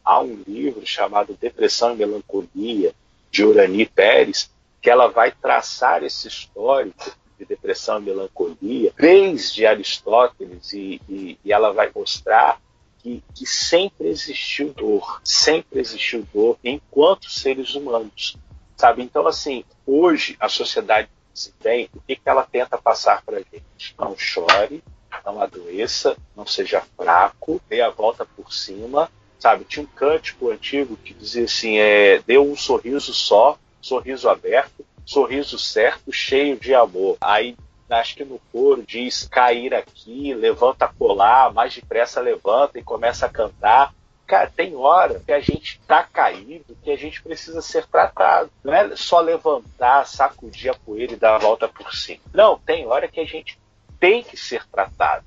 Há um livro chamado Depressão e Melancolia, de Urani Pérez, que ela vai traçar esse histórico de depressão e melancolia desde Aristóteles, e, e, e ela vai mostrar que, que sempre existiu dor, sempre existiu dor enquanto seres humanos, sabe? Então, assim, hoje a sociedade se tem, o que, que ela tenta passar pra gente? Não chore, não adoeça, não seja fraco, dê a volta por cima, sabe? Tinha um cântico antigo que dizia assim, é, dê um sorriso só, sorriso aberto, sorriso certo, cheio de amor. Aí, acho que no coro diz, cair aqui, levanta colar, mais depressa levanta e começa a cantar. Cara, tem hora que a gente tá caído, que a gente precisa ser tratado. Não é só levantar, sacudir a poeira e dar a volta por cima. Não, tem hora que a gente tem que ser tratado,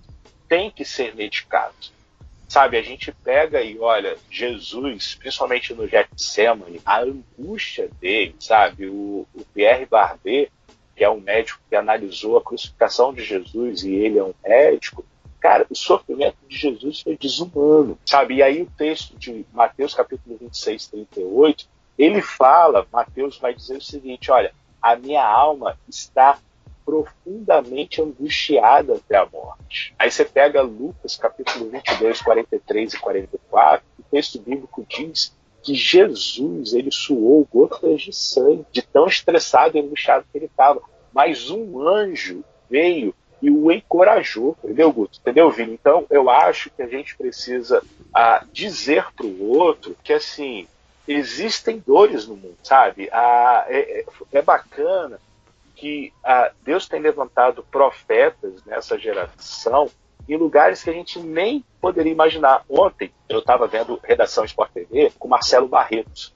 tem que ser medicado. Sabe, a gente pega e olha, Jesus, principalmente no Getsemane, a angústia dele, sabe, o, o Pierre Barbet, que é um médico que analisou a crucificação de Jesus, e ele é um médico, cara, o sofrimento de Jesus foi desumano, sabe, e aí o texto de Mateus capítulo vinte e seis, trinta e oito, ele fala, Mateus vai dizer o seguinte, olha, a minha alma está profundamente angustiada até a morte. Aí você pega Lucas capítulo vinte e dois, quarenta e três e quarenta e quatro, o texto bíblico diz que Jesus, ele suou gotas de sangue, de tão estressado e angustiado que ele estava, mas um anjo veio e o encorajou, entendeu, Guto? Entendeu, Vini? Então eu acho que a gente precisa ah, dizer para o outro que, assim, existem dores no mundo, sabe? Ah, é, é bacana que ah, Deus tem levantado profetas nessa geração em lugares que a gente nem poderia imaginar. Ontem eu estava vendo Redação SporTV com Marcelo Barreto,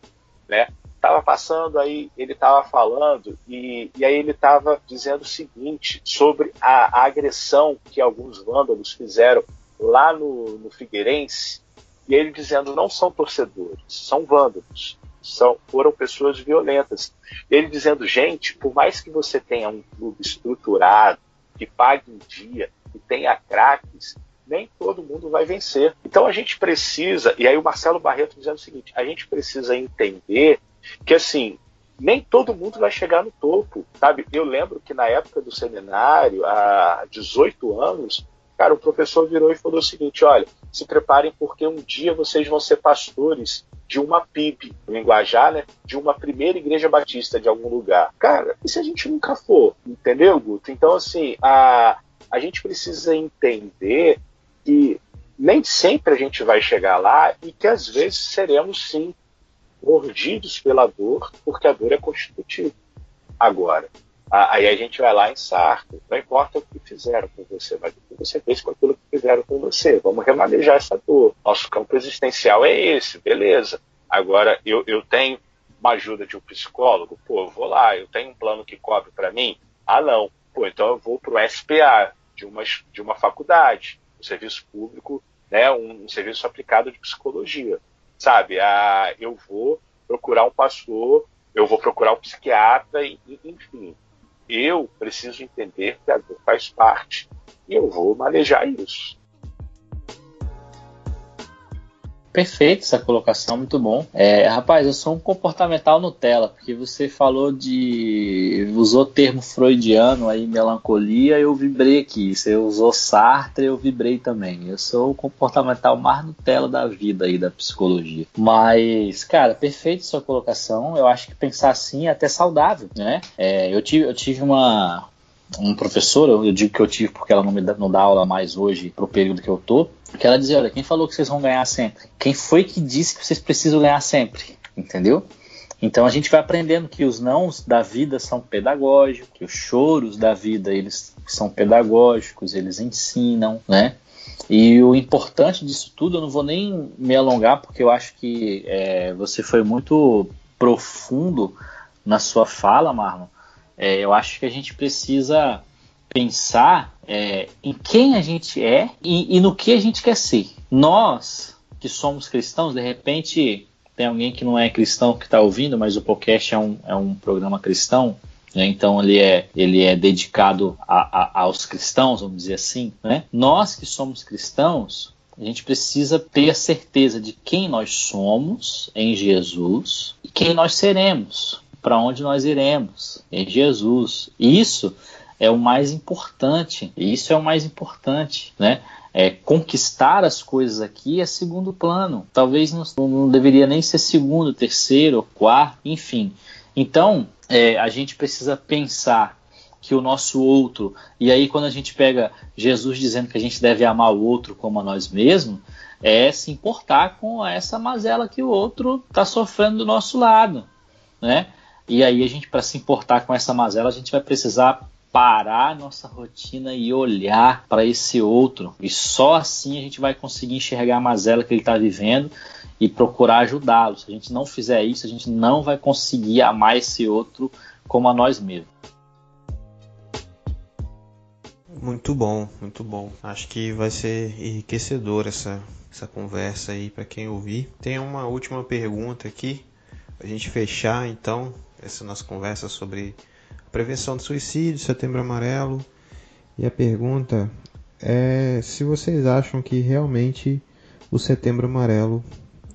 né? Estava passando aí, ele estava falando e, e aí ele estava dizendo o seguinte sobre a, a agressão que alguns vândalos fizeram lá no, no Figueirense, e ele dizendo, não são torcedores, são vândalos. São, foram pessoas violentas. Ele dizendo, gente, por mais que você tenha um clube estruturado, que pague em dia, que tenha craques, nem todo mundo vai vencer. Então a gente precisa, e aí o Marcelo Barreto dizendo o seguinte, a gente precisa entender que, assim, nem todo mundo vai chegar no topo, sabe? Eu lembro que na época do seminário, há dezoito anos, cara, o professor virou e falou o seguinte, olha, se preparem porque um dia vocês vão ser pastores de uma P I B, no linguajar, né, de uma primeira igreja batista de algum lugar. Cara, e se a gente nunca for? Entendeu, Guto? Então, assim, a, a gente precisa entender que nem sempre a gente vai chegar lá e que, às vezes, seremos, sim, mordidos pela dor, porque a dor é constitutiva. Agora, a, aí a gente vai lá em Sartre, não importa o que fizeram com você, mas o que você fez com aquilo que fizeram com você, vamos remanejar essa dor. Nosso campo existencial é esse, beleza. Agora, eu, eu tenho uma ajuda de um psicólogo? Pô, eu vou lá, eu tenho um plano que cobre para mim? Ah, não. Pô, então eu vou para o S P A, de uma, de uma faculdade, um serviço público, né, um, um serviço aplicado de psicologia, sabe? Ah, eu vou procurar um pastor, eu vou procurar um psiquiatra, e, e, enfim. Eu preciso entender que a dor faz parte e eu vou manejar isso. Perfeito essa colocação, muito bom. É, rapaz, eu sou um comportamental Nutella, porque você falou de... usou o termo freudiano aí, melancolia, eu vibrei aqui. Você usou Sartre, eu vibrei também. Eu sou o comportamental mais Nutella da vida aí, da psicologia. Mas, cara, perfeito sua colocação. Eu acho que pensar assim é até saudável, né? É, eu tive, eu tive uma... um professor, eu digo que eu tive porque ela não, me dá, não dá aula mais hoje pro período que eu tô, que ela dizia, olha, quem falou que vocês vão ganhar sempre? Quem foi que disse que vocês precisam ganhar sempre? Entendeu? Então a gente vai aprendendo que os nãos da vida são pedagógicos, que os choros da vida eles são pedagógicos, eles ensinam, né? E o importante disso tudo, eu não vou nem me alongar, porque eu acho que é, você foi muito profundo na sua fala, Marlon. É, eu acho que a gente precisa pensar é, em quem a gente é e, e no que a gente quer ser. Nós, que somos cristãos, de repente tem alguém que não é cristão que está ouvindo, mas o podcast é um, é um programa cristão, né? Então ele é, ele é dedicado a, a, aos cristãos, vamos dizer assim, né? Nós que somos cristãos, a gente precisa ter a certeza de quem nós somos em Jesus e quem nós seremos, para onde nós iremos em Jesus. E isso é o mais importante, isso é o mais importante, né? É, conquistar as coisas aqui é segundo plano, talvez não, não deveria nem ser segundo, terceiro, quarto, enfim. Então é, a gente precisa pensar que o nosso outro, e aí quando a gente pega Jesus dizendo que a gente deve amar o outro como a nós mesmos, é se importar com essa mazela que o outro está sofrendo do nosso lado, né? E aí a gente, para se importar com essa mazela, a gente vai precisar parar nossa rotina e olhar para esse outro, e só assim a gente vai conseguir enxergar a mazela que ele está vivendo e procurar ajudá-lo. Se a gente não fizer isso, a gente não vai conseguir amar esse outro como a nós mesmos. Muito bom, muito bom. Acho que vai ser enriquecedor essa, essa conversa aí para quem ouvir. Tem uma última pergunta aqui, a gente fechar então essa nossa conversa sobre prevenção do suicídio, Setembro Amarelo. E a pergunta é se vocês acham que realmente o Setembro Amarelo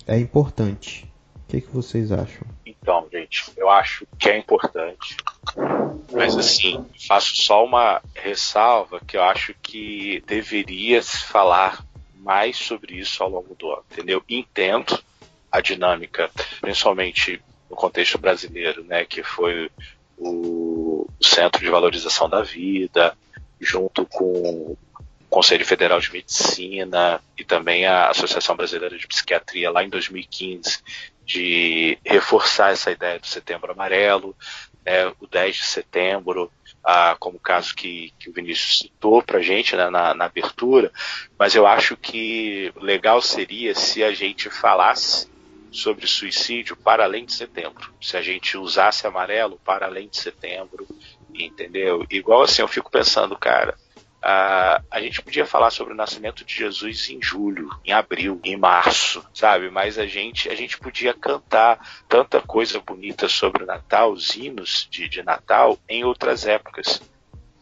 é importante. O que, que vocês acham? Então, gente, eu acho que é importante. Mas assim, faço só uma ressalva que eu acho que deveria se falar mais sobre isso ao longo do ano, entendeu? Entendo a dinâmica, principalmente no contexto brasileiro, né, que foi o Centro de Valorização da Vida, junto com o Conselho Federal de Medicina e também a Associação Brasileira de Psiquiatria, lá em dois mil e quinze, de reforçar essa ideia do Setembro Amarelo, né, o dez de setembro, ah, como o caso que, que o Vinícius citou para a gente, né, na, na abertura. Mas eu acho que legal seria se a gente falasse sobre suicídio para além de setembro, se a gente usasse amarelo para além de setembro, entendeu? Igual assim, eu fico pensando, cara, a, a gente podia falar sobre o nascimento de Jesus em julho, em abril, em março, sabe? Mas a gente, a gente podia cantar tanta coisa bonita sobre o Natal, os hinos de, de Natal, em outras épocas.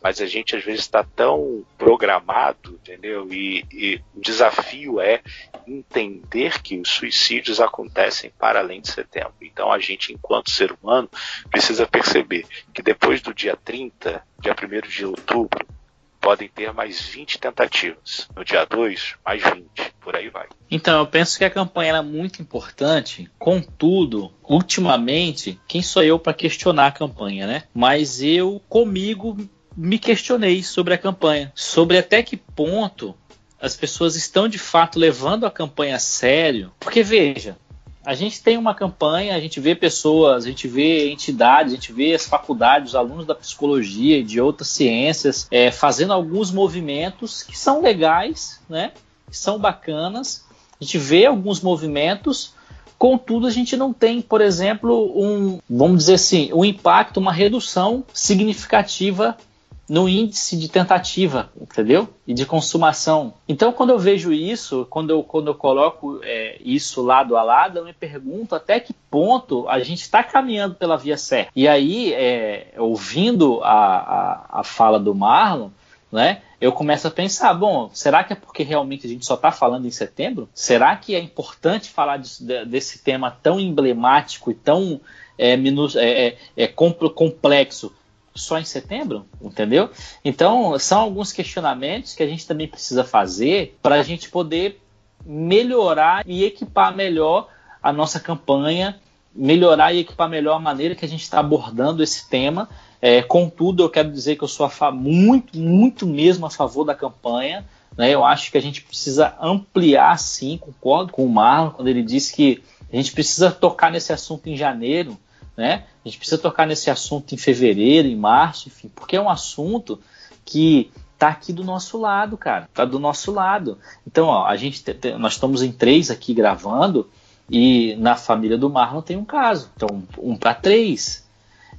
Mas a gente às vezes está tão programado, entendeu? E, e o desafio é entender que os suicídios acontecem para além de setembro. Então a gente, enquanto ser humano, precisa perceber que depois do dia trinta, dia primeiro de outubro, podem ter mais vinte tentativas. No dia dois, mais vinte, por aí vai. Então, eu penso que a campanha é muito importante, contudo, ultimamente, quem sou eu para questionar a campanha, né? Mas eu, comigo, me questionei sobre a campanha, sobre até que ponto as pessoas estão de fato levando a campanha a sério. Porque veja, a gente tem uma campanha, a gente vê pessoas, a gente vê entidades, a gente vê as faculdades, os alunos da psicologia e de outras ciências é, fazendo alguns movimentos que são legais, né, que são bacanas, a gente vê alguns movimentos. Contudo, a gente não tem, por exemplo, um, vamos dizer assim, um impacto, uma redução significativa no índice de tentativa, entendeu? E de consumação. Então, quando eu vejo isso, quando eu, quando eu coloco é, isso lado a lado, eu me pergunto até que ponto a gente está caminhando pela via certa. E aí, é, ouvindo a, a, a fala do Marlon, né, eu começo a pensar, bom, será que é porque realmente a gente só está falando em setembro? Será que é importante falar disso, desse tema tão emblemático e tão é, minu- é, é, complexo só em setembro? Entendeu? Então, são alguns questionamentos que a gente também precisa fazer para a gente poder melhorar e equipar melhor a nossa campanha, melhorar e equipar melhor a maneira que a gente está abordando esse tema. É, contudo, eu quero dizer que eu sou a fa- muito, muito mesmo a favor da campanha, né? Eu acho que a gente precisa ampliar, sim, concordo com o Marlon, quando ele disse que a gente precisa tocar nesse assunto em janeiro, né? A gente precisa tocar nesse assunto em fevereiro, em março, enfim, porque é um assunto que está aqui do nosso lado, cara, está do nosso lado. Então, ó, a gente te- te- nós estamos em três aqui gravando, e na família do Marlon tem um caso, então um para três.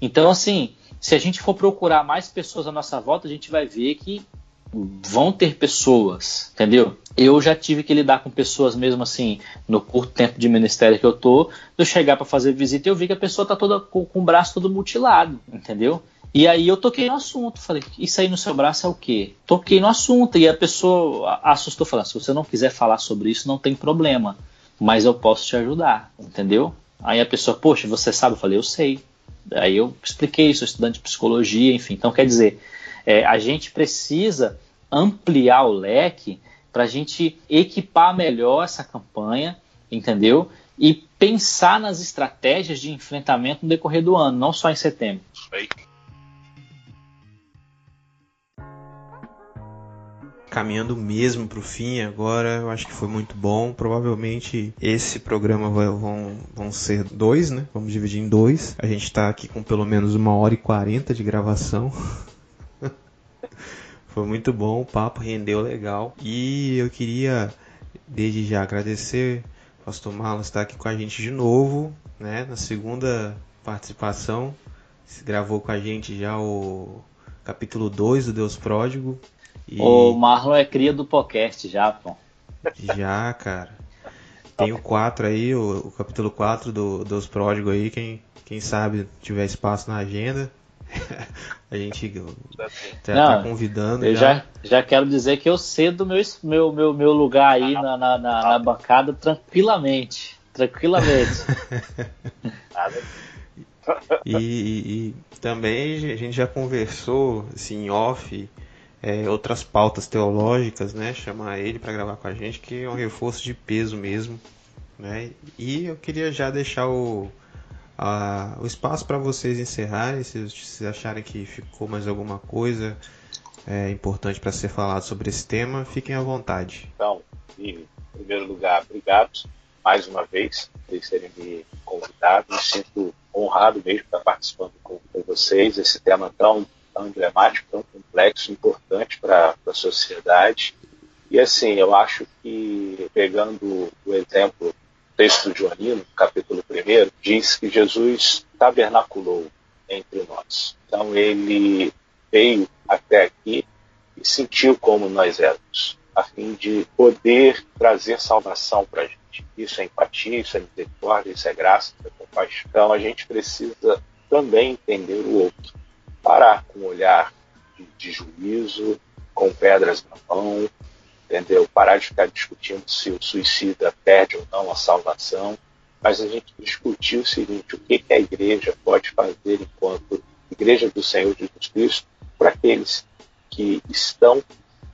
Então, assim, se a gente for procurar mais pessoas à nossa volta, a gente vai ver que vão ter pessoas, entendeu? Eu já tive que lidar com pessoas mesmo assim, no curto tempo de ministério que eu tô, eu chegar para fazer visita e eu vi que a pessoa tá toda com o braço todo mutilado, entendeu? E aí eu toquei no assunto, falei, isso aí no seu braço é o quê? Toquei no assunto e a pessoa assustou, falando, se você não quiser falar sobre isso, não tem problema, mas eu posso te ajudar, entendeu? Aí a pessoa, poxa, você sabe? Eu falei, eu sei. Aí eu expliquei, sou estudante de psicologia, enfim, então quer dizer, é, a gente precisa ampliar o leque para a gente equipar melhor essa campanha, entendeu? E pensar nas estratégias de enfrentamento no decorrer do ano, não só em setembro. Caminhando mesmo para o fim agora, eu acho que foi muito bom. Provavelmente esse programa vai, vão, vão ser dois, né? Vamos dividir em dois. A gente está aqui com pelo menos uma hora e quarenta de gravação. Foi muito bom, o papo rendeu legal. E eu queria, desde já, agradecer o pastor Marlon estar aqui com a gente de novo, né? Na segunda participação. Se gravou com a gente já o capítulo dois do Deus Pródigo. E... o Marlon é cria do Pocast já, pô. Já, cara. Tem o quatro aí, o, o capítulo quatro do Deus Pródigo aí. Quem, quem sabe tiver espaço na agenda... A gente já não, tá convidando. Eu já. Já, já quero dizer que eu cedo meu, meu, meu, meu lugar aí na, na, na, na bancada tranquilamente. Tranquilamente. e, e, e também a gente já conversou assim, em off, é, outras pautas teológicas, né? Chamar ele para gravar com a gente, que é um reforço de peso mesmo. Né? E eu queria já deixar o. Ah, o espaço para vocês encerrarem, se vocês acharem que ficou mais alguma coisa é, importante para ser falado sobre esse tema, fiquem à vontade. Então, em primeiro lugar, obrigado mais uma vez por terem me convidado, me sinto honrado mesmo por estar participando com vocês, esse tema tão, tão emblemático, tão complexo, importante para a sociedade. E assim, eu acho que, pegando o exemplo, o texto de Joanino, capítulo um, diz que Jesus tabernaculou entre nós. Então ele veio até aqui e sentiu como nós éramos, a fim de poder trazer salvação para a gente. Isso é empatia, isso é misericórdia, isso é graça, isso é compaixão. Então a gente precisa também entender o outro. Parar com o olhar de, de juízo, com pedras na mão, entendeu? Parar de ficar discutindo se o suicida perde ou não a salvação, mas a gente discutiu o seguinte, o que, que a igreja pode fazer enquanto igreja do Senhor Jesus Cristo para aqueles que estão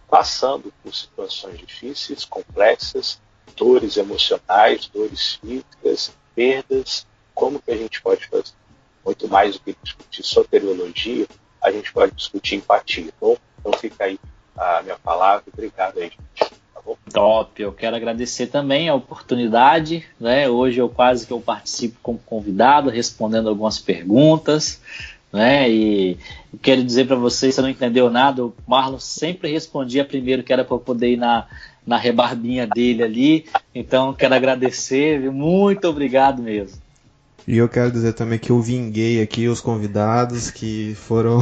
passando por situações difíceis, complexas, dores emocionais, dores físicas, perdas, como que a gente pode fazer? Muito mais do que discutir soteriologia, a gente pode discutir empatia, bom? Então fica aí a minha palavra, obrigado aí, gente. Tá bom? Top, eu quero agradecer também a oportunidade, né? Hoje eu quase que eu participo como convidado, respondendo algumas perguntas, né? E eu quero dizer para vocês, se não entendeu nada, o Marlon sempre respondia primeiro, que era para eu poder ir na, na rebarbinha dele ali, então quero agradecer, muito obrigado mesmo. E eu quero dizer também que eu vinguei aqui os convidados que foram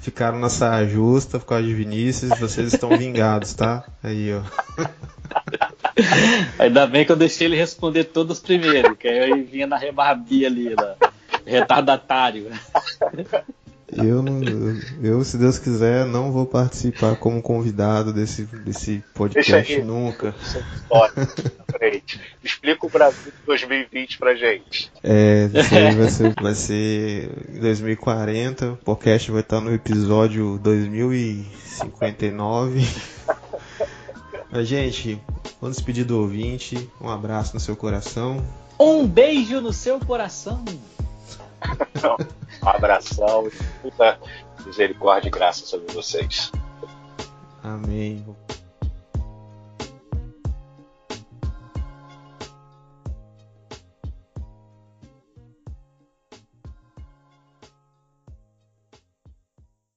ficaram na saia justa por causa de Vinícius, vocês estão vingados, tá? Aí, ó. Ainda bem que eu deixei ele responder todos primeiro, que aí eu vinha na rebarbia ali, na... retardatário. Eu, não, eu, se Deus quiser, não vou participar como convidado desse, desse podcast aí, nunca. Explica o Brasil de dois mil e vinte pra gente. É, isso aí vai ser, vai ser em dois mil e quarenta, o podcast vai estar no episódio dois mil e cinquenta e nove. Mas, gente, vamos despedir do ouvinte, um abraço no seu coração. Um beijo no seu coração. Não. Um abração, muita misericórdia e graça sobre vocês. Amém.